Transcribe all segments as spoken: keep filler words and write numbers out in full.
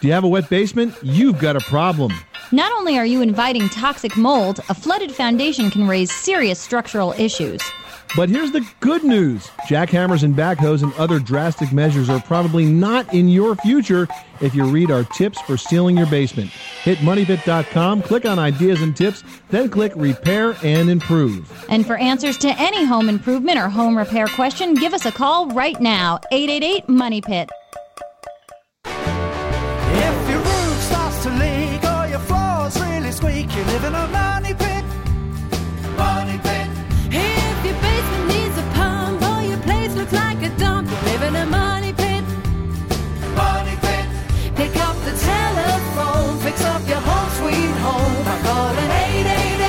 Do you have a wet basement? You've got a problem. Not only are you inviting toxic mold, a flooded foundation can raise serious structural issues. But here's the good news. Jackhammers and backhoes and other drastic measures are probably not in your future if you read our tips for sealing your basement. Hit money pit dot com, click on Ideas and Tips, then click Repair and Improve. And for answers to any home improvement or home repair question, give us a call right now. eight eight eight money pit. If your roof starts to leak or your floor's really squeaky, you live in a money pit. Money pit. If your basement needs a pump or your place looks like a dump, you live in a money pit. Money pit. Pick up the telephone, fix up your home sweet home by calling eight eight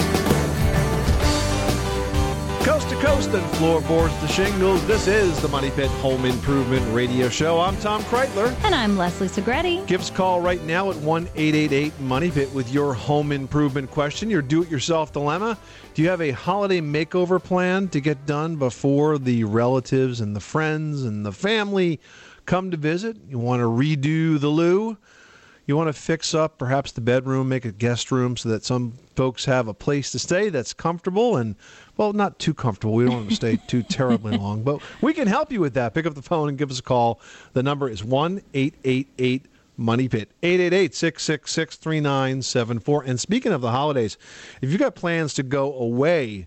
eight money pit. Coast to coast and floorboards to shingles, this is the Money Pit Home Improvement Radio Show. I'm Tom Kraeutler. And I'm Leslie Segrete. Give us a call right now at one eight eight eight money pit with your home improvement question, your do-it-yourself dilemma. Do you have a holiday makeover plan to get done before the relatives and the friends and the family come to visit? You want to redo the loo? You want to fix up perhaps the bedroom, make a guest room so that some folks have a place to stay that's comfortable and, well, not too comfortable. We don't want to stay too terribly long, but we can help you with that. Pick up the phone and give us a call. The number is one eight eight eight money pit, eight eight eight six six six three nine seven four. And speaking of the holidays, if you've got plans to go away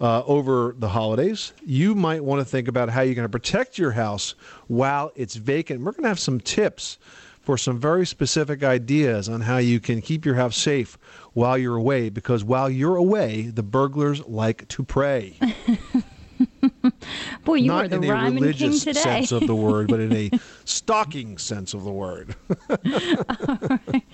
uh, over the holidays, you might want to think about how you're going to protect your house while it's vacant. We're going to have some tips for some very specific ideas on how you can keep your house safe while you're away, because while you're away, the burglars like to prey. Boy, you are the rhyming king today. Not in a religious sense of the word, but in a stalking sense of the word. All right.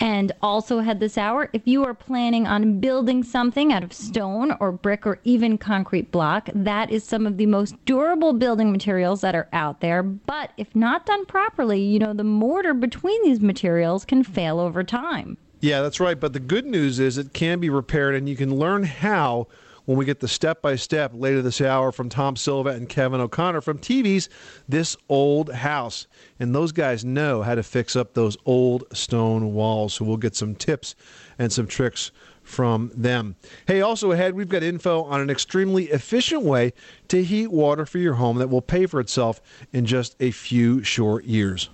And also ahead this hour, if you are planning on building something out of stone or brick or even concrete block, that is some of the most durable building materials that are out there. But if not done properly, you know, the mortar between these materials can fail over time. Yeah, that's right. But the good news is it can be repaired, and you can learn how when we get the step-by-step later this hour from Tom Silva and Kevin O'Connor from T V's This Old House. And those guys know how to fix up those old stone walls. So we'll get some tips and some tricks from them. Hey, also ahead, we've got info on an extremely efficient way to heat water for your home that will pay for itself in just a few short years.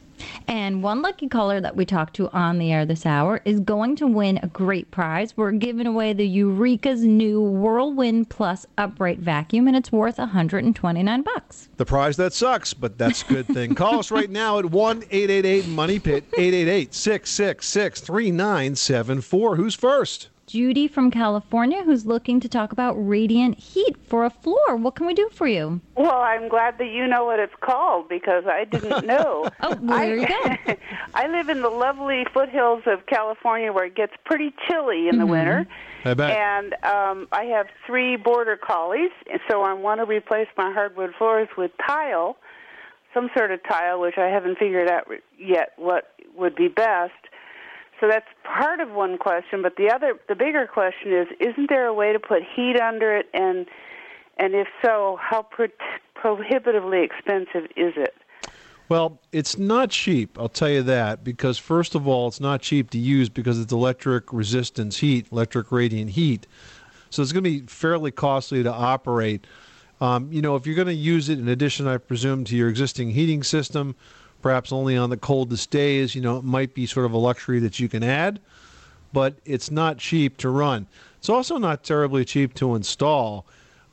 And one lucky caller that we talked to on the air this hour is going to win a great prize. We're giving away the Eureka's new Whirlwind Plus upright vacuum, and it's worth one hundred twenty-nine bucks. The prize that sucks, but that's a good thing. Call us right now at one eight eight eight money pit, eight eight eight six six six three nine seven four. Who's first? Judy from California, who's looking to talk about radiant heat for a floor. What can we do for you? Well, I'm glad that you know what it's called, because I didn't know. Oh, well, there you go. I live in the lovely foothills of California where it gets pretty chilly in the mm-hmm. winter. I bet. And um, I have three border collies, so I want to replace my hardwood floors with tile, some sort of tile, which I haven't figured out yet what would be best. So that's part of one question, but the other, the bigger question is, isn't there a way to put heat under it, and and if so, how pro- prohibitively expensive is it? Well, it's not cheap, I'll tell you that, because first of all, it's not cheap to use because it's electric resistance heat, electric radiant heat. So it's going to be fairly costly to operate. Um, you know, if you're going to use it in addition, I presume, to your existing heating system, perhaps only on the coldest days, you know, it might be sort of a luxury that you can add, but it's not cheap to run. It's also not terribly cheap to install.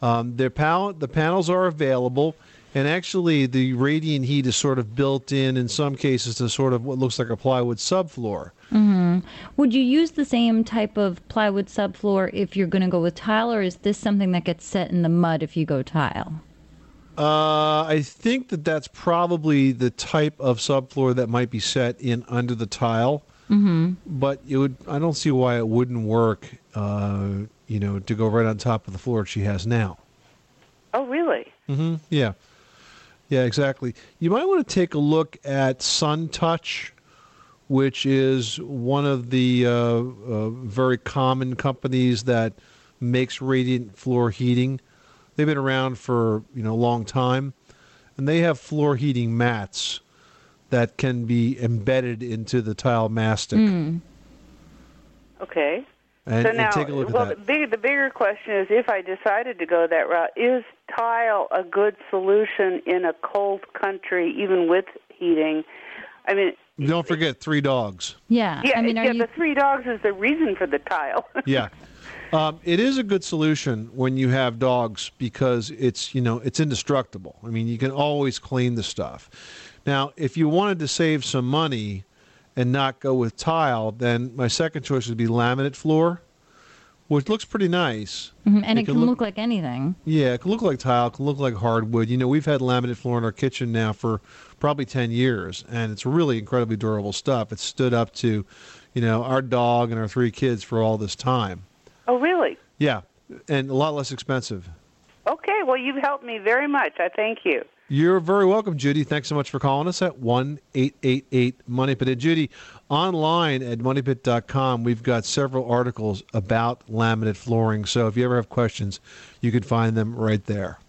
Um, their pal- the panels are available, and actually the radiant heat is sort of built in, in some cases, to sort of what looks like a plywood subfloor. Mm-hmm. Would you use the same type of plywood subfloor if you're going to go with tile, or is this something that gets set in the mud if you go tile? Uh, I think that that's probably the type of subfloor that might be set in under the tile. Mm-hmm. But it would. I don't see why it wouldn't work. Uh, you know, to go right on top of the floor she has now. Oh, really? Mm-hmm. Yeah. Yeah, exactly. You might want to take a look at SunTouch, which is one of the uh, uh, very common companies that makes radiant floor heating. They've been around for, you know, a long time, and they have floor heating mats that can be embedded into the tile mastic. Mm. Okay. And, so now, and take a look well, at that. The, big, the bigger question is, if I decided to go that route, is tile a good solution in a cold country, even with heating? I mean, don't forget three dogs. Yeah, yeah. I mean, are yeah you... the three dogs is the reason for the tile. Yeah, um, it is a good solution when you have dogs, because it's you know it's indestructible. I mean, you can always clean the stuff. Now, if you wanted to save some money and not go with tile, then my second choice would be laminate floor, which looks pretty nice. Mm-hmm. And it, it can look, look like anything. Yeah, it can look like tile, it can look like hardwood. You know, we've had laminate floor in our kitchen now for probably ten years, and it's really incredibly durable stuff. It's stood up to, you know, our dog and our three kids for all this time. Oh, really? Yeah, and a lot less expensive. Okay, well, you've helped me very much. I thank you. You're very welcome, Judy. Thanks so much for calling us at one eight eight eight money pit. And Judy, online at money pit dot com, we've got several articles about laminate flooring. So if you ever have questions, you can find them right there.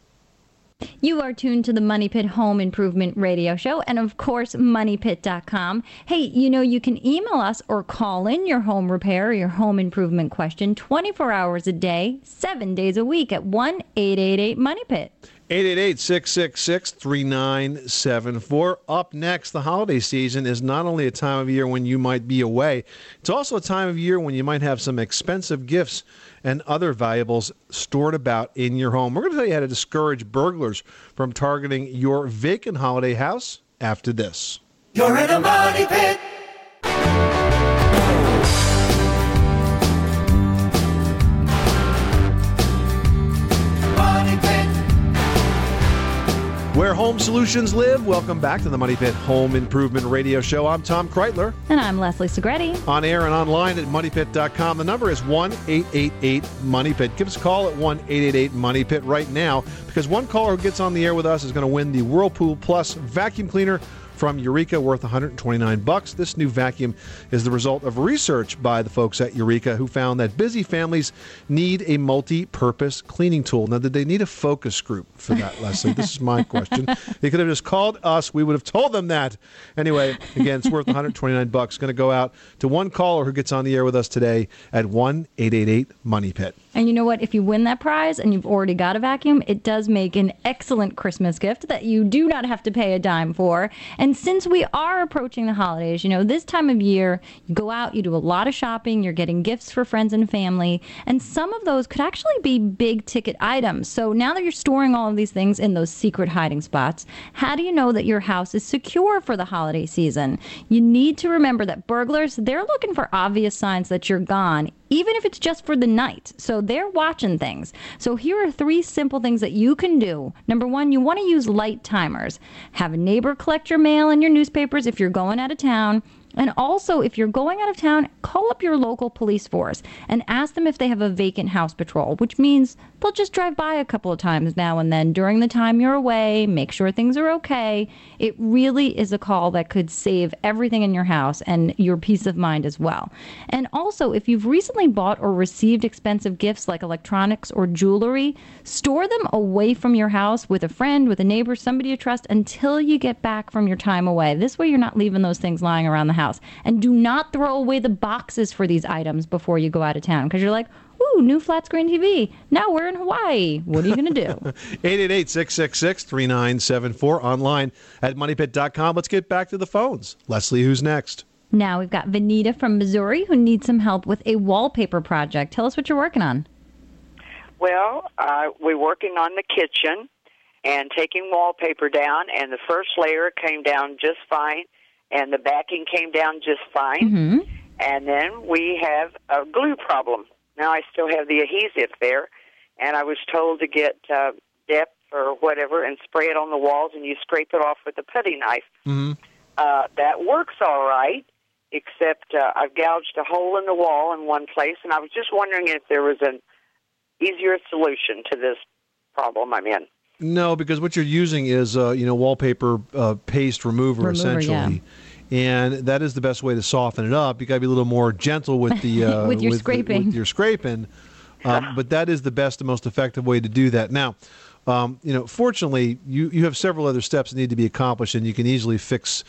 You are tuned to the Money Pit Home Improvement Radio Show and, of course, money pit dot com. Hey, you know, you can email us or call in your home repair or your home improvement question twenty-four hours a day, seven days a week at one eight eight eight money pit. eight eight eight, six six six, three nine seven four. Up next, the holiday season is not only a time of year when you might be away, it's also a time of year when you might have some expensive gifts and other valuables stored about in your home. We're going to tell you how to discourage burglars from targeting your vacant holiday house after this. You're in a money pit. Money Pit. Where home solutions live. Welcome back to the Money Pit Home Improvement Radio Show. I'm Tom Kraeutler. And I'm Leslie Segrete. On air and online at money pit dot com. The number is one eight eight eight money pit. Give us a call at one eight eight eight money pit right now, because one caller who gets on the air with us is going to win the Whirlpool Plus vacuum cleaner from Eureka, worth one hundred twenty-nine bucks. This new vacuum is the result of research by the folks at Eureka, who found that busy families need a multi-purpose cleaning tool. Now, did they need a focus group for that, Leslie? This is my question. They could have just called us. We would have told them that. Anyway, again, it's worth one hundred twenty-nine bucks. Going to go out to one caller who gets on the air with us today at one eight eight eight money pit. And you know what? If you win that prize and you've already got a vacuum, it does make an excellent Christmas gift that you do not have to pay a dime for. And since we are approaching the holidays, you know, this time of year, you go out, you do a lot of shopping, you're getting gifts for friends and family, and some of those could actually be big ticket items. So now that you're storing all of these things in those secret hiding spots, how do you know that your house is secure for the holiday season? You need to remember that burglars, they're looking for obvious signs that you're gone, even if it's just for the night. So they're watching things. So here are three simple things that you can do. Number one, you want to use light timers. Have a neighbor collect your mail and your newspapers if you're going out of town. And also, if you're going out of town, call up your local police force and ask them if they have a vacant house patrol, which means they'll just drive by a couple of times now and then during the time you're away, make sure things are okay. It really is a call that could save everything in your house and your peace of mind as well. And also, if you've recently bought or received expensive gifts like electronics or jewelry, store them away from your house with a friend, with a neighbor, somebody you trust until you get back from your time away. This way, you're not leaving those things lying around the house. And do not throw away the boxes for these items before you go out of town, because you're like, ooh, new flat screen T V. Now we're in Hawaii. What are you going to do? eight eight eight, six six six, three nine seven four, online at money pit dot com. Let's get back to the phones. Leslie, who's next? Now we've got Vanita from Missouri, who needs some help with a wallpaper project. Tell us what you're working on. Well, uh, we're working on the kitchen and taking wallpaper down, and the first layer came down just fine. And the backing came down just fine. Mm-hmm. And then we have a glue problem. Now I still have the adhesive there. And I was told to get uh, D A P or whatever and spray it on the walls, and you scrape it off with a putty knife. Mm-hmm. Uh, that works all right, except uh, I've gouged a hole in the wall in one place, and I was just wondering if there was an easier solution to this problem I'm in. No, because what you're using is, uh, you know, wallpaper uh, paste remover, remover essentially. Yeah. And that is the best way to soften it up. You got to be a little more gentle with the uh, with your with scraping. The, with your scraping. Um, but that is the best and most effective way to do that. Now, um, you know, fortunately, you, you have several other steps that need to be accomplished, and you can easily fix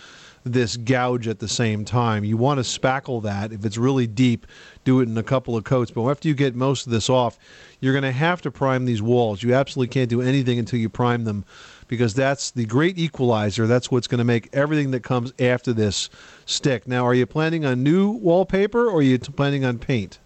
this gouge at the same time. You want to spackle that. If it's really deep, do it in a couple of coats. But after you get most of this off, you're going to have to prime these walls. You absolutely can't do anything until you prime them, because that's the great equalizer. That's what's going to make everything that comes after this stick. Now, are you planning on new wallpaper, or are you planning on paint?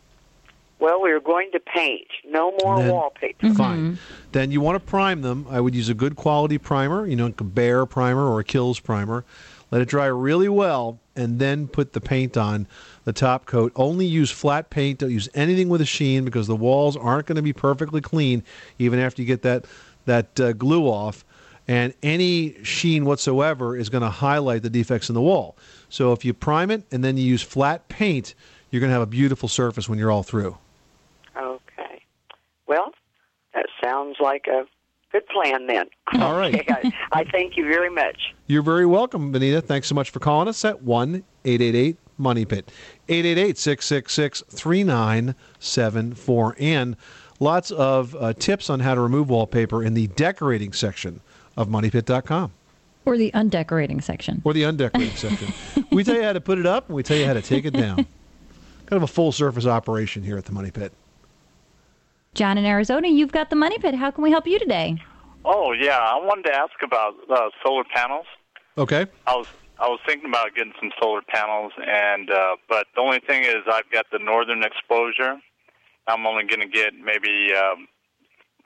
Well, we are going to paint. No more then, wallpaper. Mm-hmm. Fine. Then you want to prime them. I would use a good quality primer, you know, like a Behr primer or a Kills primer. Let it dry really well, and then put the paint on the top coat. Only use flat paint. Don't use anything with a sheen, because the walls aren't going to be perfectly clean even after you get that, that uh, glue off. And any sheen whatsoever is going to highlight the defects in the wall. So if you prime it and then you use flat paint, you're going to have a beautiful surface when you're all through. Okay. Well, that sounds like a good plan then. All right. Okay, I, I thank you very much. You're very welcome, Benita. Thanks so much for calling us at one eight eight eight money pit, eight eight eight, six six six, three nine seven four. And lots of uh, tips on how to remove wallpaper in the decorating section of money pit dot com. Or the undecorating section. Or the undecorating section. We tell you how to put it up, and we tell you how to take it down. Kind of a full-surface operation here at the Money Pit. John in Arizona, you've got the Money Pit. How can we help you today? Oh, yeah. I wanted to ask about uh, solar panels. Okay. I was I was thinking about getting some solar panels, and uh, but the only thing is I've got the northern exposure. I'm only going to get maybe um,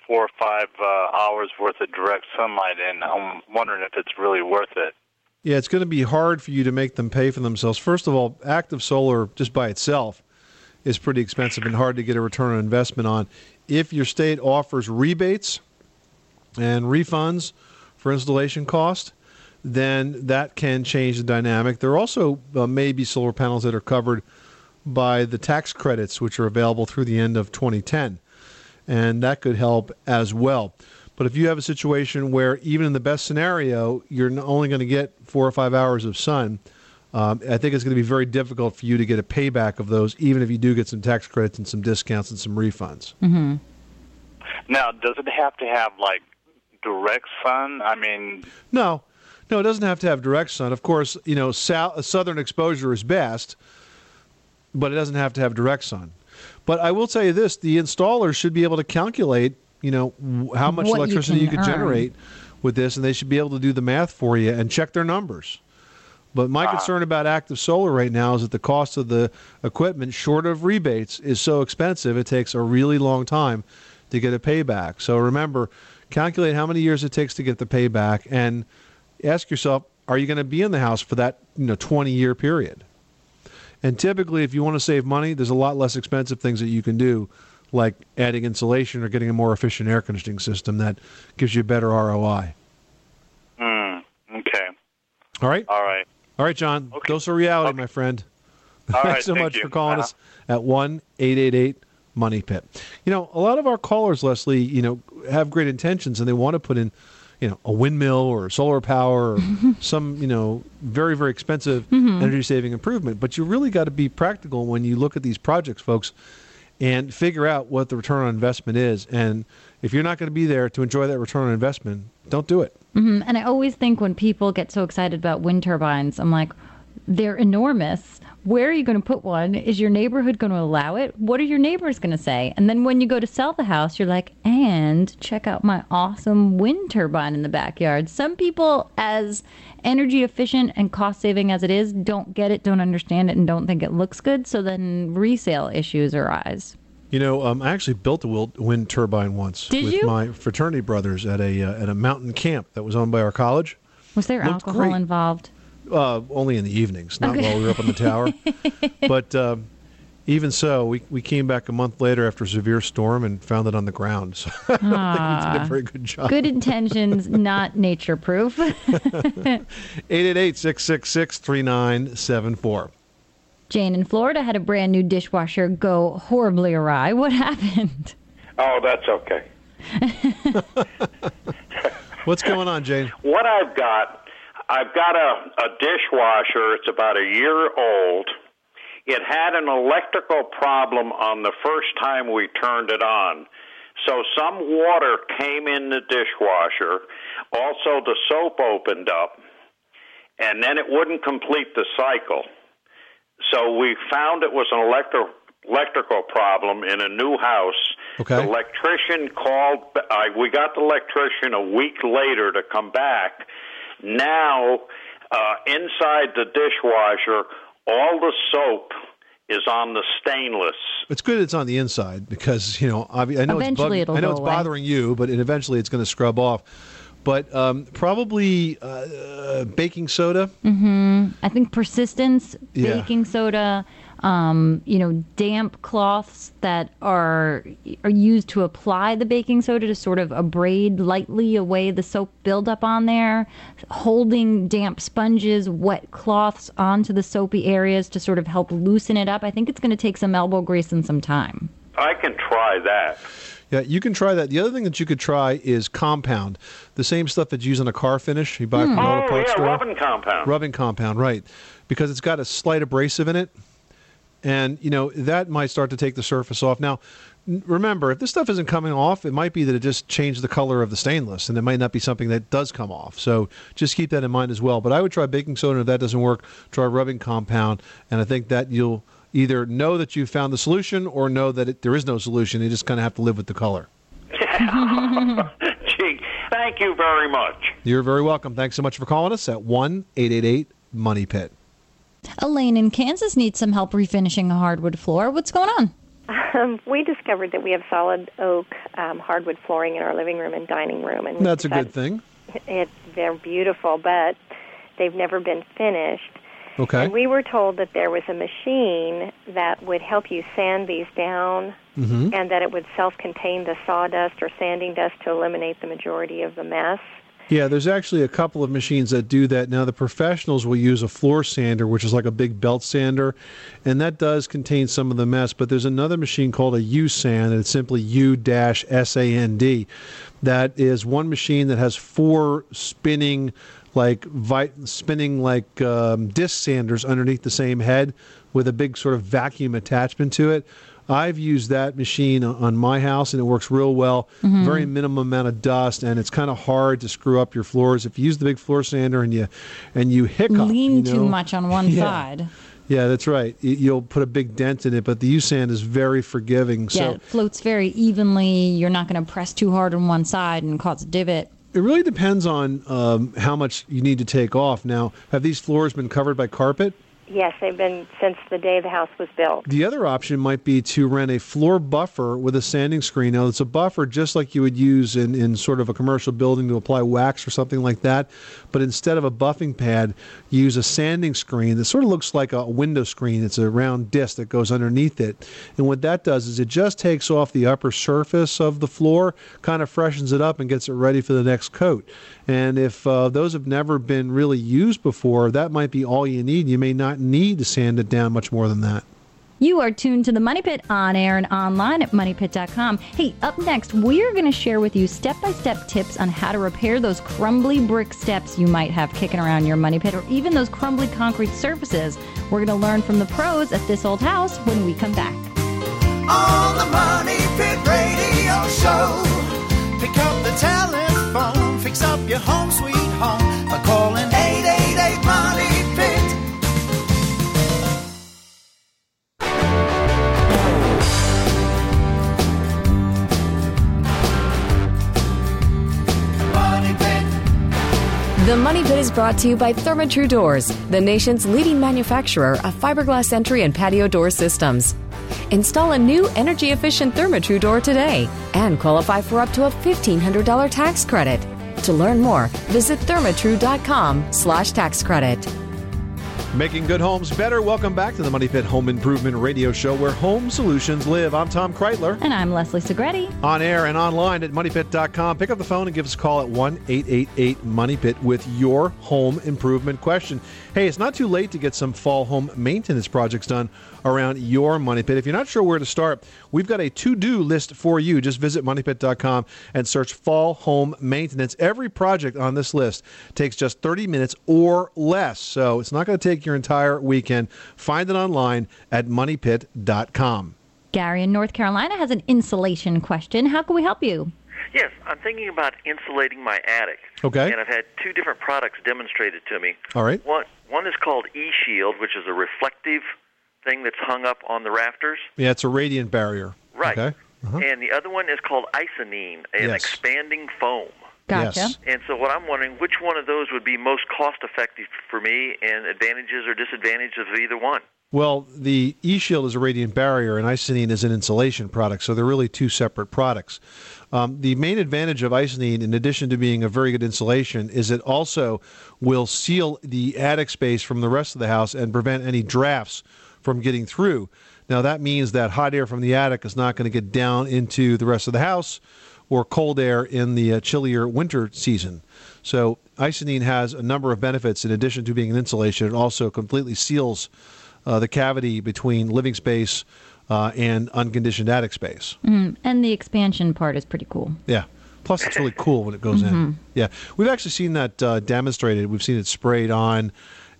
four or five uh, hours worth of direct sunlight in. I'm wondering if it's really worth it. Yeah, it's going to be hard for you to make them pay for themselves. First of all, active solar just by itself is pretty expensive and hard to get a return on investment on. If your state offers rebates and refunds for installation cost, then that can change the dynamic. There also uh, may be solar panels that are covered by the tax credits, which are available through the end of twenty ten, and that could help as well. But if you have a situation where even in the best scenario, you're only going to get four or five hours of sun, um, I think it's going to be very difficult for you to get a payback of those, even if you do get some tax credits and some discounts and some refunds. Mm-hmm. Now, does it have to have, like, direct sun? I mean... No. No, it doesn't have to have direct sun. Of course, you know, south, southern exposure is best, but it doesn't have to have direct sun. But I will tell you this, the installer should be able to calculate you know, how much what electricity you, you could generate with this, and they should be able to do the math for you and check their numbers. But my uh, concern about active solar right now is that the cost of the equipment, short of rebates, is so expensive it takes a really long time to get a payback. So remember, calculate how many years it takes to get the payback, and ask yourself, are you going to be in the house for that, you know, twenty-year period? And typically, if you want to save money, there's a lot less expensive things that you can do, like adding insulation or getting a more efficient air conditioning system that gives you a better R O I. Mm, okay. All right? All right. All right, John. Okay. Dose of reality, okay, my friend. All Thanks right, so thank much you. for calling uh-huh. us at one eight eight eight money pit. You know, a lot of our callers, Leslie, you know, have great intentions, and they want to put in, you know, a windmill or solar power or some, you know, very, very expensive mm-hmm. energy-saving improvement. But you really got to be practical when you look at these projects, folks, and figure out what the return on investment is. And if you're not going to be there to enjoy that return on investment, don't do it. Mm-hmm. And I always think when people get so excited about wind turbines, I'm like, they're enormous. Where are you going to put one? Is your neighborhood going to allow it? What are your neighbors going to say? And then when you go to sell the house, you're like, and check out my awesome wind turbine in the backyard. Some people, as energy efficient and cost saving as it is, don't get it, don't understand it, and don't think it looks good. So then resale issues arise. You know, um, I actually built a wind turbine once Did with you? my fraternity brothers at a uh, at a mountain camp that was owned by our college. Was there Looked alcohol great. involved? Uh, only in the evenings, not okay. while we were up on the tower. But um, Even so, we, we came back a month later after a severe storm and found it on the ground. So I don't ah, think we did a very good job. Good intentions, not nature-proof. eight eight eight, six six six, three nine seven four. Jane in Florida had a brand new dishwasher go horribly awry. What happened? Oh, that's okay. What's going on, Jane? What I've got, I've got a, a dishwasher. It's about a year old. It had an electrical problem on the first time we turned it on. So some water came in the dishwasher. Also, the soap opened up, and then it wouldn't complete the cycle. So we found it was an electro- electrical problem in a new house. Okay. The electrician called. Uh, we got the electrician a week later to come back. Now, uh, inside the dishwasher, all the soap is on the stainless. It's good it's on the inside because, you know, I, mean, I know, it's, bug- I know it's bothering you, but it, eventually it's going to scrub off. But um, probably uh, uh, baking soda. Mm-hmm. I think persistence, yeah. baking soda, um, you know, damp cloths that are are used to apply the baking soda to sort of abrade lightly away the soap buildup on there, holding damp sponges, wet cloths onto the soapy areas to sort of help loosen it up. I think it's going to take some elbow grease and some time. I can try that. Yeah, you can try that. The other thing that you could try is compound, the same stuff that's used on a car finish. You buy mm. from an auto parts store. Oh, yeah, rubbing compound. Rubbing compound, right. Because it's got a slight abrasive in it, and, you know, that might start to take the surface off. Now, remember, if this stuff isn't coming off, it might be that it just changed the color of the stainless, and it might not be something that does come off. So just keep that in mind as well. But I would try baking soda, and if that doesn't work, try rubbing compound, and I think that you'll either know that you found the solution or know that it, there is no solution. You just kind of have to live with the color. Gee, thank you very much. You're very welcome. Thanks so much for calling us at one eight eight eight, MONEY PIT. Elaine in Kansas needs some help refinishing a hardwood floor. What's going on? Um, we discovered that we have solid oak um, hardwood flooring in our living room and dining room. And That's a good thing. It's, they're beautiful, but they've never been finished. Okay. And we were told that there was a machine that would help you sand these down, mm-hmm. and that it would self-contain the sawdust or sanding dust to eliminate the majority of the mess. Yeah, there's actually a couple of machines that do that. Now, the professionals will use a floor sander, which is like a big belt sander, and that does contain some of the mess, but there's another machine called a U-Sand, and it's simply U S A N D. That is one machine that has four spinning like vi- spinning like um, disc sanders underneath the same head with a big sort of vacuum attachment to it. I've used that machine on my house, and it works real well. Mm-hmm. Very minimum amount of dust, and it's kind of hard to screw up your floors. If you use the big floor sander and you and you hiccup, lean you know, too much on one yeah. side. Yeah, that's right. You'll put a big dent in it, but the U-Sand is very forgiving. So. Yeah, it floats very evenly. You're not going to press too hard on one side and cause a divot. It really depends on um, how much you need to take off. Now, have these floors been covered by carpet? Yes, they've been since the day the house was built. The other option might be to rent a floor buffer with a sanding screen. Now, it's a buffer just like you would use in, in sort of a commercial building to apply wax or something like that. But instead of a buffing pad, you use a sanding screen that sort of looks like a window screen. It's a round disc that goes underneath it. And what that does is it just takes off the upper surface of the floor, kind of freshens it up, and gets it ready for the next coat. And if uh, those have never been really used before, that might be all you need. You may not need to sand it down much more than that. You are tuned to the Money Pit on air and online at money pit dot com. Hey, up next, we're going to share with you step-by-step tips on how to repair those crumbly brick steps you might have kicking around your money pit, or even those crumbly concrete surfaces. We're going to learn from the pros at This Old House when we come back. On the Money Pit Radio Show, pick up the telephone, fix up your home sweet home by calling eight eight eight, MONEY PIT. The Money Pit is brought to you by Therma-Tru Doors, the nation's leading manufacturer of fiberglass entry and patio door systems. Install a new energy-efficient Therma-Tru door today and qualify for up to a fifteen hundred dollars tax credit. To learn more, visit therma tru dot com slash tax credit. Making good homes better. Welcome back to the Money Pit Home Improvement Radio Show, where home solutions live. I'm Tom Kraeutler. And I'm Leslie Segrete. On air and online at money pit dot com. Pick up the phone and give us a call at one eight eight eight money pit with your home improvement question. Hey, it's not too late to get some fall home maintenance projects done around your Money Pit. If you're not sure where to start, we've got a to-do list for you. Just visit money pit dot com and search fall home maintenance. Every project on this list takes just thirty minutes or less, so it's not going to take your entire weekend. Find it online at money pit dot com. Gary in North Carolina has an insulation question. How can we help you? Yes, I'm thinking about insulating my attic. Okay. And I've had two different products demonstrated to me. All right. One, one is called eShield, which is a reflective thing that's hung up on the rafters. Yeah, it's a radiant barrier. Right. Okay. Uh-huh. And the other one is called Icynene, an yes. expanding foam. Gotcha. Yes. And so what I'm wondering, which one of those would be most cost-effective for me, and advantages or disadvantages of either one? Well, the eShield is a radiant barrier, and Icynene is an insulation product, so they're really two separate products. Um, the main advantage of Icynene, in addition to being a very good insulation, is it also will seal the attic space from the rest of the house and prevent any drafts from getting through. Now, that means that hot air from the attic is not going to get down into the rest of the house, or cold air in the uh, chillier winter season. So Icynene has a number of benefits. In addition to being an insulation, it also completely seals uh, the cavity between living space uh, and unconditioned attic space. Mm, and the expansion part is pretty cool. Yeah. Plus, it's really cool when it goes mm-hmm. in. Yeah. We've actually seen that uh, demonstrated. We've seen it sprayed on,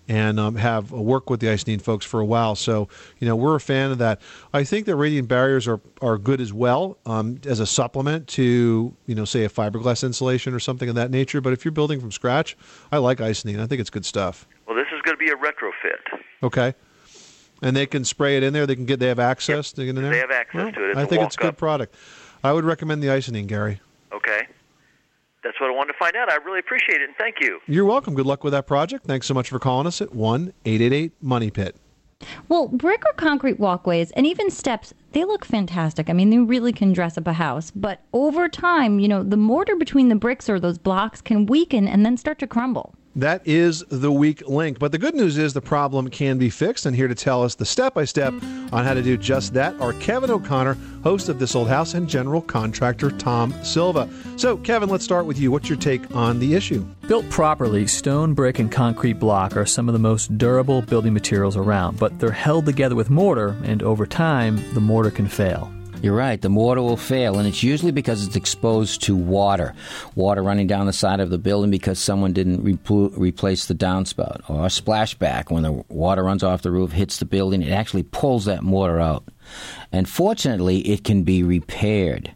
and um, have uh, worked with the Icynene folks for a while. So, you know, we're a fan of that. I think that radiant barriers are, are good as well um, as a supplement to, you know, say a fiberglass insulation or something of that nature. But if you're building from scratch, I like Icynene. I think it's good stuff. Well, this is going to be a retrofit. Okay. And they can spray it in there? They can get. They have access yep. to get in there? They have access well, to it. It's I think it's a good product. I would recommend the Icynene, Gary. Okay. That's what I wanted to find out. I really appreciate it, and thank you. You're welcome. Good luck with that project. Thanks so much for calling us at one eight eight eight money pit. Well, brick or concrete walkways and even steps, they look fantastic. I mean, they really can dress up a house. But over time, you know, the mortar between the bricks or those blocks can weaken and then start to crumble. That is the weak link. But the good news is the problem can be fixed. And here to tell us the step-by-step on how to do just that are Kevin O'Connor, host of This Old House, and general contractor Tom Silva. So, Kevin, let's start with you. What's your take on the issue? Built properly, stone, brick, and concrete block are some of the most durable building materials around. But they're held together with mortar, and over time, the mortar can fail. You're right. The mortar will fail, and it's usually because it's exposed to water. Water running down the side of the building because someone didn't re- replace the downspout, or a splashback when the water runs off the roof, hits the building. It actually pulls that mortar out. And fortunately, it can be repaired.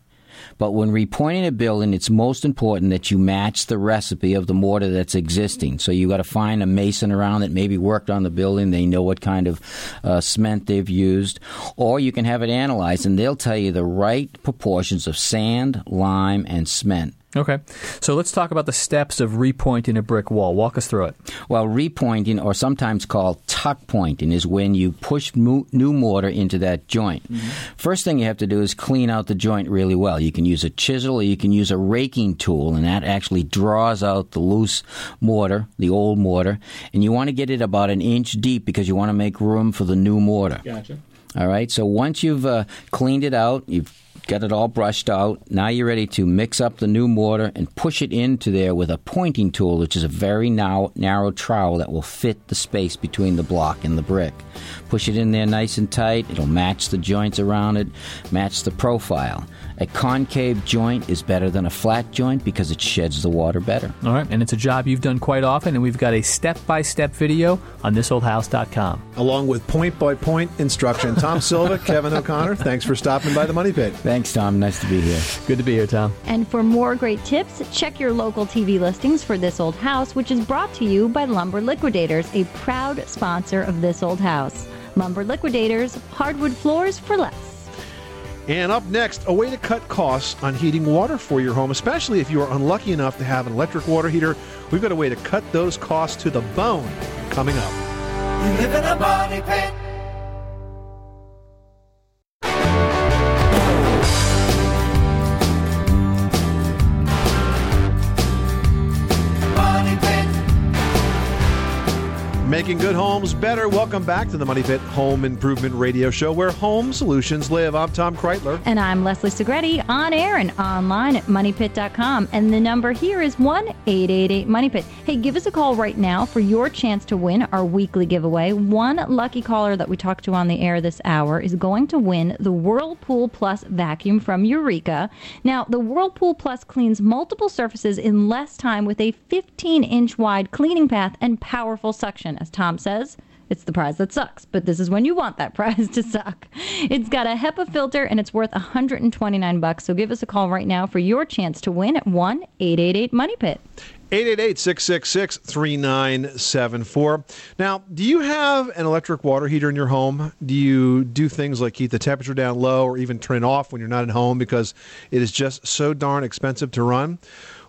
But when repointing a building, it's most important that you match the recipe of the mortar that's existing. So you got to find a mason around that maybe worked on the building. They know what kind of uh, cement they've used. Or you can have it analyzed, and they'll tell you the right proportions of sand, lime, and cement. Okay. So let's talk about the steps of repointing a brick wall. Walk us through it. Well, repointing, or sometimes called tuck pointing, is when you push mo- new mortar into that joint. Mm-hmm. First thing you have to do is clean out the joint really well. You can use a chisel, or you can use a raking tool, and that actually draws out the loose mortar, the old mortar, and you want to get it about an inch deep because you want to make room for the new mortar. Gotcha. All right. So once you've uh, cleaned it out, you've got it all brushed out. Now you're ready to mix up the new mortar and push it into there with a pointing tool, which is a very now, narrow trowel that will fit the space between the block and the brick. Push it in there nice and tight. It'll match the joints around it, match the profile. A concave joint is better than a flat joint because it sheds the water better. All right, and it's a job you've done quite often, and we've got a step-by-step video on this old house dot com. Along with point-by-point instruction. Tom Silva, Kevin O'Connor, thanks for stopping by the Money Pit. Thanks, Tom. Nice to be here. Good to be here, Tom. And for more great tips, check your local T V listings for This Old House, which is brought to you by Lumber Liquidators, a proud sponsor of This Old House. Lumber Liquidators, hardwood floors for less. And up next, a way to cut costs on heating water for your home, especially if you are unlucky enough to have an electric water heater. We've got a way to cut those costs to the bone coming up. You live in a money pit. making good homes better. Welcome back to the Money Pit Home Improvement Radio Show, where home solutions live. I'm Tom Kraeutler. And I'm Leslie Segrete, on air and online at money pit dot com. And the number here is one eight eight eight money pit. Hey, give us a call right now for your chance to win our weekly giveaway. One lucky caller that we talked to on the air this hour is going to win the Whirlpool Plus vacuum from Eureka. Now, the Whirlpool Plus cleans multiple surfaces in less time with a fifteen inch wide cleaning path and powerful suction. As Tom says, it's the prize that sucks, but this is when you want that prize to suck. It's got a HEPA filter, and it's worth one hundred twenty-nine bucks. So give us a call right now for your chance to win at one eight eight eight money pit. eight eight eight, six six six, three nine seven four. Now, do you have an electric water heater in your home? Do you do things like keep the temperature down low or even turn it off when you're not at home because it is just so darn expensive to run?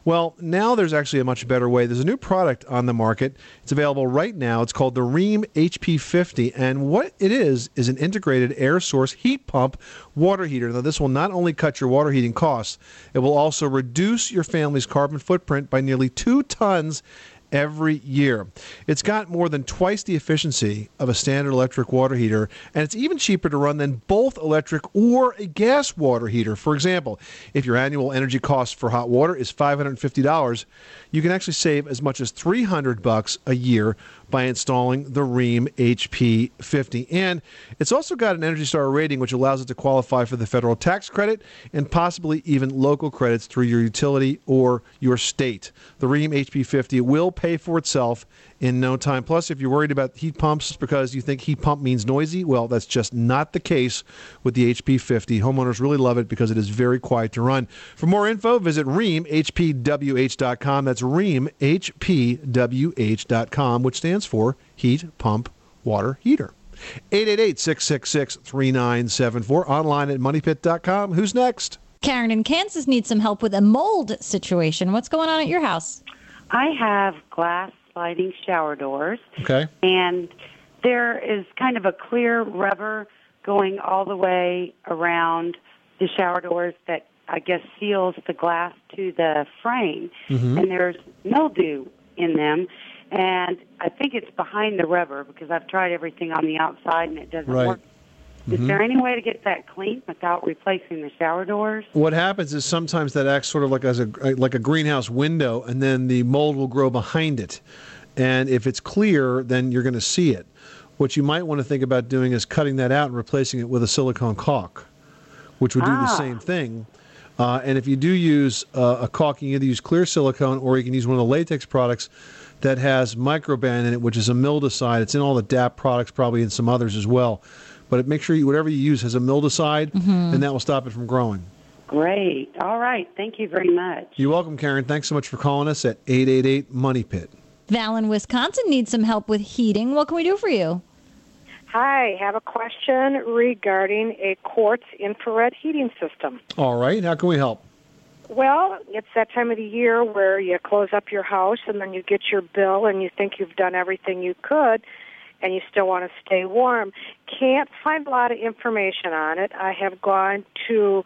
Well, now there's actually a much better way. There's a new product on the market. It's available right now. It's called the Rheem H P fifty. And what it is is an integrated air source heat pump water heater. Now, this will not only cut your water heating costs, it will also reduce your family's carbon footprint by nearly two tons every year. It's got more than twice the efficiency of a standard electric water heater, and it's even cheaper to run than both electric or a gas water heater. For example, if your annual energy cost for hot water is five hundred fifty dollars, you can actually save as much as three hundred bucks a year by installing the Rheem H P fifty. And it's also got an Energy Star rating, which allows it to qualify for the federal tax credit and possibly even local credits through your utility or your state. The Rheem H P fifty will pay for itself in no time. Plus, if you're worried about heat pumps because you think heat pump means noisy, well, that's just not the case with the H P fifty. Homeowners really love it because it is very quiet to run. For more info, visit Rheem H P W H dot com. That's Rheem H P W H dot com, which stands for Heat Pump Water Heater. eight eight eight, six six six, three nine seven four. Online at money pit dot com. Who's next? Karen in Kansas needs some help with a mold situation. What's going on at your house? I have glass sliding shower doors. Okay. And there is kind of a clear rubber going all the way around the shower doors that I guess seals the glass to the frame. Mm-hmm. And there's mildew in them. And I think it's behind the rubber because I've tried everything on the outside and it doesn't right. work. Is mm-hmm. there any way to get that clean without replacing the shower doors? What happens is sometimes that acts sort of like as a like a greenhouse window, and then the mold will grow behind it. And if it's clear, then you're going to see it. What you might want to think about doing is cutting that out and replacing it with a silicone caulk, which would do ah. the same thing. Uh, and if you do use uh, a caulk, you can either use clear silicone or you can use one of the latex products that has Microban in it, which is a mildicide. It's in all the D A P products, probably, and some others as well. But make sure you, whatever you use has a mildicide, mm-hmm. and that will stop it from growing. Great. All right. Thank you very much. You're welcome, Karen. Thanks so much for calling us at eight eight eight money pit. Val in Wisconsin needs some help with heating. What can we do for you? Hi. I have a question regarding a quartz infrared heating system. All right. How can we help? Well, it's that time of the year where you close up your house, and then you get your bill, and you think you've done everything you could, and you still want to stay warm. Can't find a lot of information on it. I have gone to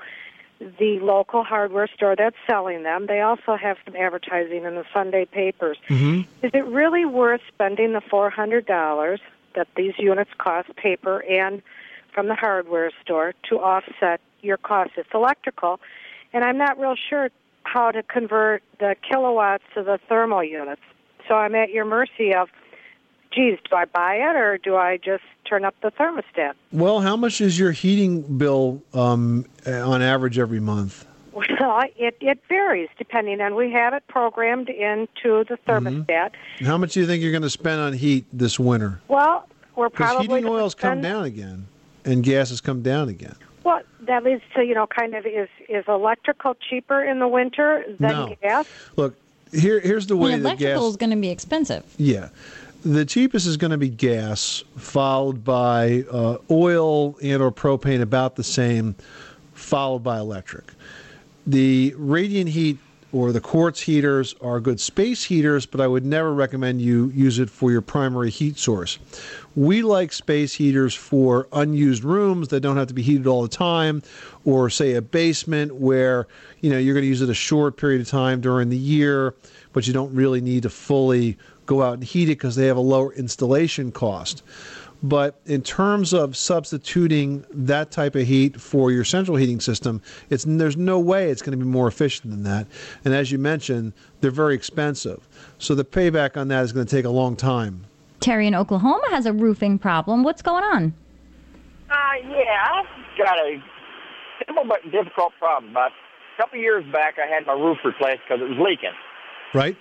the local hardware store that's selling them. They also have some advertising in the Sunday papers. Mm-hmm. Is it really worth spending the four hundred dollars that these units cost, paper and from the hardware store, to offset your cost? It's electrical, and I'm not real sure how to convert the kilowatts to the thermal units. So I'm at your mercy of, geez, do I buy it or do I just turn up the thermostat? Well, how much is your heating bill um, on average every month? Well, it, it varies depending on, we have it programmed into the thermostat. Mm-hmm. How much do you think you're going to spend on heat this winter? Well, we're probably Because heating oils spend... come down again and gases come down again. Well, that leads to, you know, kind of is, is electrical cheaper in the winter than no. gas? Look, here here's the way the electrical that gas... is going to be expensive. Yeah. The cheapest is going to be gas, followed by uh, oil and or propane, about the same, followed by electric. The radiant heat or the quartz heaters are good space heaters, but I would never recommend you use it for your primary heat source. We like space heaters for unused rooms that don't have to be heated all the time, or say a basement where, you know, you're going to use it a short period of time during the year, but you don't really need to fully go out and heat it because they have a lower installation cost. But in terms of substituting that type of heat for your central heating system, it's, there's no way it's going to be more efficient than that. And as you mentioned, they're very expensive. So the payback on that is going to take a long time. Terry in Oklahoma has a roofing problem. What's going on? Uh, yeah, I've got a simple but difficult problem. But a couple of years back, I had my roof replaced because it was leaking. Right.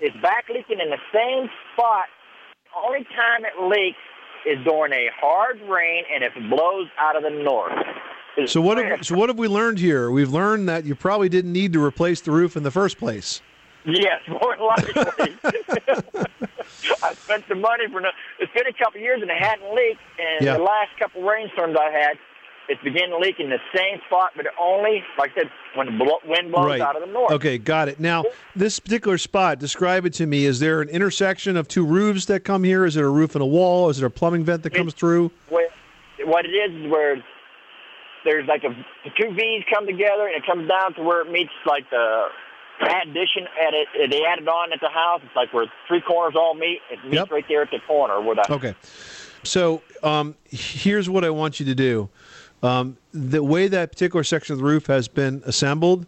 It's back leaking in the same spot. The only time it leaks is during a hard rain and if it blows out of the north. So what, have, so what have we learned here? We've learned that you probably didn't need to replace the roof in the first place. Yes, more likely. I spent the money for no, it's been a couple of years and it hadn't leaked. And yeah. The last couple of rainstorms I had, it began to leak in the same spot, but only, like I said, when the wind blows right. out of the north. Okay, got it. Now, this particular spot, describe it to me. Is there an intersection of two roofs that come here? Is it a roof and a wall? Is it a plumbing vent that it, comes through? What it is is where there's like a, the two V's come together, and it comes down to where it meets like the addition at it. They added on at the house. It's like where three corners all meet. It meets yep. right there at the corner. Where the, okay. So um, here's what I want you to do. Um, the way that particular section of the roof has been assembled,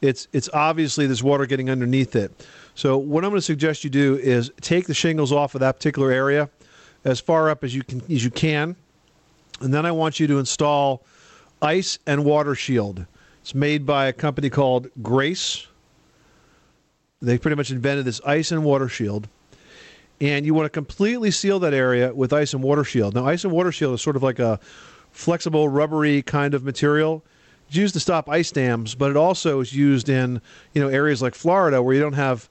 it's it's obviously there's water getting underneath it. So what I'm going to suggest you do is take the shingles off of that particular area as far up as you can, as you can, and then I want you to install ice and water shield. It's made by a company called Grace. They pretty much invented this ice and water shield. And you want to completely seal that area with ice and water shield. Now, ice and water shield is sort of like a flexible, rubbery kind of material. It's used to stop ice dams, but it also is used in, you know, areas like Florida where you don't have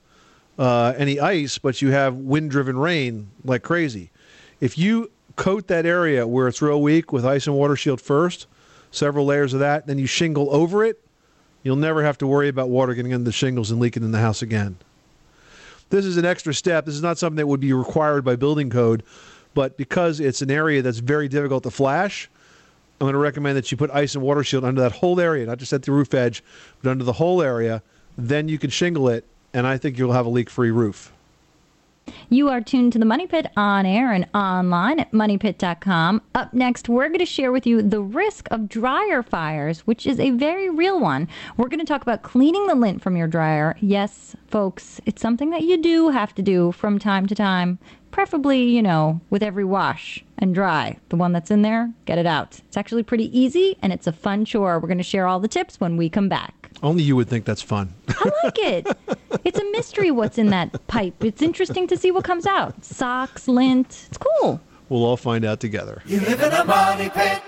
uh, any ice, but you have wind-driven rain like crazy. If you coat that area where it's real weak with ice and water shield first, several layers of that, then you shingle over it, you'll never have to worry about water getting into the shingles and leaking in the house again. This is an extra step. This is not something that would be required by building code, but because it's an area that's very difficult to flash, I'm going to recommend that you put ice and water shield under that whole area, not just at the roof edge, but under the whole area. Then you can shingle it, and I think you'll have a leak-free roof. You are tuned to the Money Pit on air and online at money pit dot com. Up next, we're going to share with you the risk of dryer fires, which is a very real one. We're going to talk about cleaning the lint from your dryer. Yes, folks, it's something that you do have to do from time to time. Preferably, you know, with every wash and dry. The one that's in there, get it out. It's actually pretty easy, and it's a fun chore. We're going to share all the tips when we come back. Only you would think that's fun. I like it. It's a mystery what's in that pipe. It's interesting to see what comes out. Socks, lint. It's cool. We'll all find out together. You live in a money pit.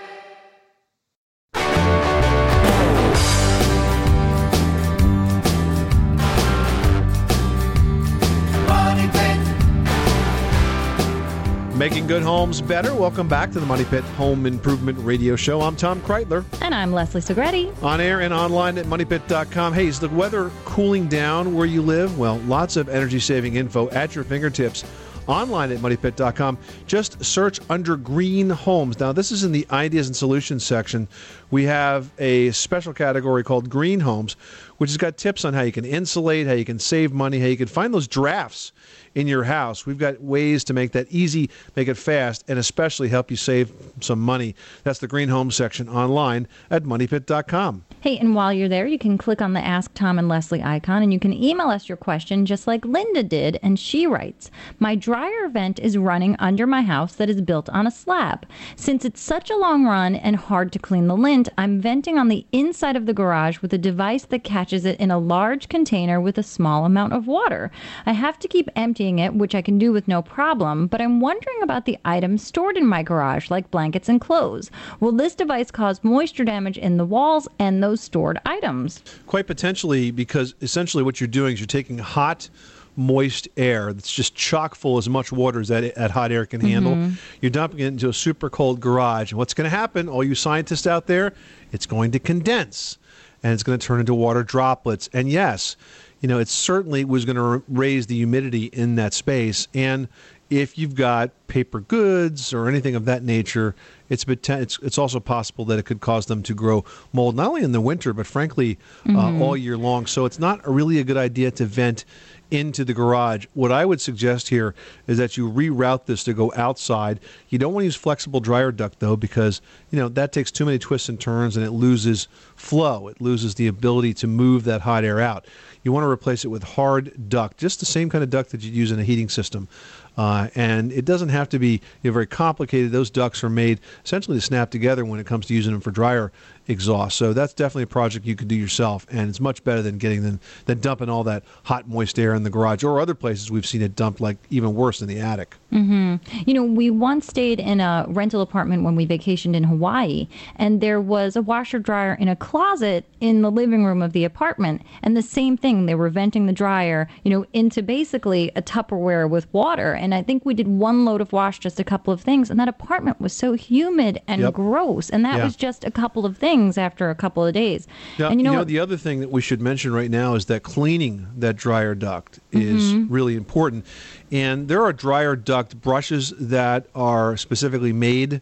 Making good homes better. Welcome back to the Money Pit Home Improvement Radio Show. I'm Tom Kraeutler. And I'm Leslie Segrete. On air and online at money pit dot com. Hey, is the weather cooling down where you live? Well, lots of energy-saving info at your fingertips. Online at money pit dot com. Just search under green homes. Now, this is in the ideas and solutions section. We have a special category called green homes, which has got tips on how you can insulate, how you can save money, how you can find those drafts in your house. We've got ways to make that easy, make it fast, and especially help you save some money. That's the green home section online at money pit dot com. Hey, and while you're there, you can click on the Ask Tom and Leslie icon, and you can email us your question just like Linda did, and she writes, my dryer vent is running under my house that is built on a slab. Since it's such a long run and hard to clean the lint, I'm venting on the inside of the garage with a device that catches it in a large container with a small amount of water. I have to keep emptying it, which I can do with no problem, but I'm wondering about the items stored in my garage, like blankets and clothes. Will this device cause moisture damage in the walls and those stored items? Quite potentially, because essentially what you're doing is you're taking hot, moist air that's just chock full as much water as that, that hot air can handle. Mm-hmm. You're dumping it into a super cold garage. And what's going to happen, all you scientists out there, it's going to condense, and it's going to turn into water droplets. And yes, you know, it certainly was going to raise the humidity in that space, and If you've got paper goods or anything of that nature, it's it's it's also possible that it could cause them to grow mold, not only in the winter, but frankly, mm-hmm. uh, all year long. So it's not really a good idea to vent into the garage. What I would suggest here is that you reroute this to go outside. You don't want to use flexible dryer duct, though, because you know that takes too many twists and turns and it loses flow. It loses the ability to move that hot air out. You want to replace it with hard duct, just the same kind of duct that you'd use in a heating system. Uh, and it doesn't have to be you know, very complicated. Those ducts are made essentially to snap together when it comes to using them for dryer exhaust. So that's definitely a project you could do yourself, and it's much better than getting than, than dumping all that hot, moist air in the garage or other places we've seen it dumped, like even worse in the attic. Mm-hmm. You know, we once stayed in a rental apartment when we vacationed in Hawaii, and there was a washer dryer in a closet in the living room of the apartment, and the same thing. They were venting the dryer, you know, into basically a Tupperware with water. And I think we did one load of wash, just a couple of things. And that apartment was so humid and yep. gross. And that yeah. was just a couple of things after a couple of days. Now, and you know, you know the other thing that we should mention right now is that cleaning that dryer duct is mm-hmm. really important. And there are dryer duct brushes that are specifically made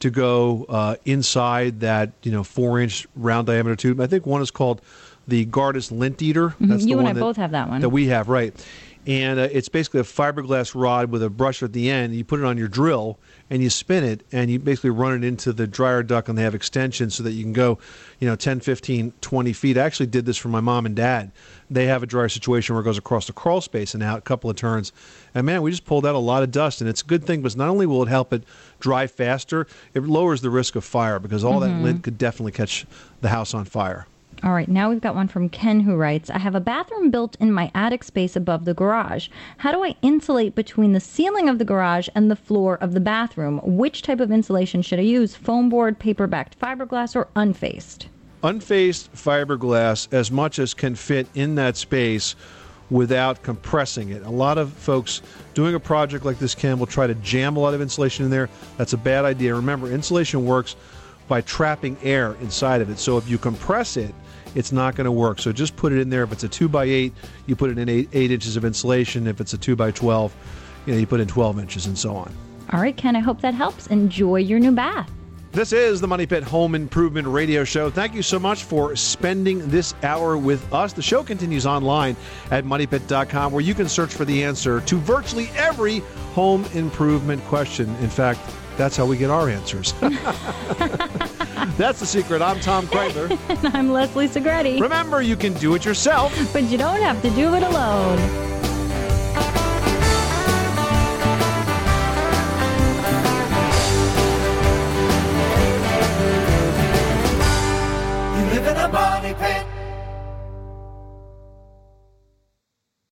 to go uh, inside that, you know, four-inch round diameter tube. I think one is called the Gardus Lint Eater. That's mm-hmm. You the one and I that, both have that one. That we have, right. And uh, it's basically a fiberglass rod with a brush at the end. You put it on your drill, and you spin it, and you basically run it into the dryer duct, and they have extensions so that you can go, you know, ten, fifteen, twenty feet. I actually did this for my mom and dad. They have a dryer situation where it goes across the crawl space and out a couple of turns. And, man, we just pulled out a lot of dust, and it's a good thing, because not only will it help it dry faster, it lowers the risk of fire, because all mm-hmm. that lint could definitely catch the house on fire. All right, now we've got one from Ken who writes, I have a bathroom built in my attic space above the garage. How do I insulate between the ceiling of the garage and the floor of the bathroom? Which type of insulation should I use? Foam board, paper-backed fiberglass, or unfaced? Unfaced fiberglass as much as can fit in that space without compressing it. A lot of folks doing a project like this, Ken, will try to jam a lot of insulation in there. That's a bad idea. Remember, insulation works by trapping air inside of it. So if you compress it, it's not going to work. So just put it in there. If it's a two by eight, you put it in eight, eight inches of insulation. If it's a two by twelve, you know, you put in twelve inches and so on. All right, Ken, I hope that helps. Enjoy your new bath. This is the Money Pit Home Improvement Radio Show. Thank you so much for spending this hour with us. The show continues online at money pit dot com, where you can search for the answer to virtually every home improvement question. In fact, that's how we get our answers. That's The Secret. I'm Tom Kraeutler. And I'm Leslie Segrete. Remember, you can do it yourself. But you don't have to do it alone.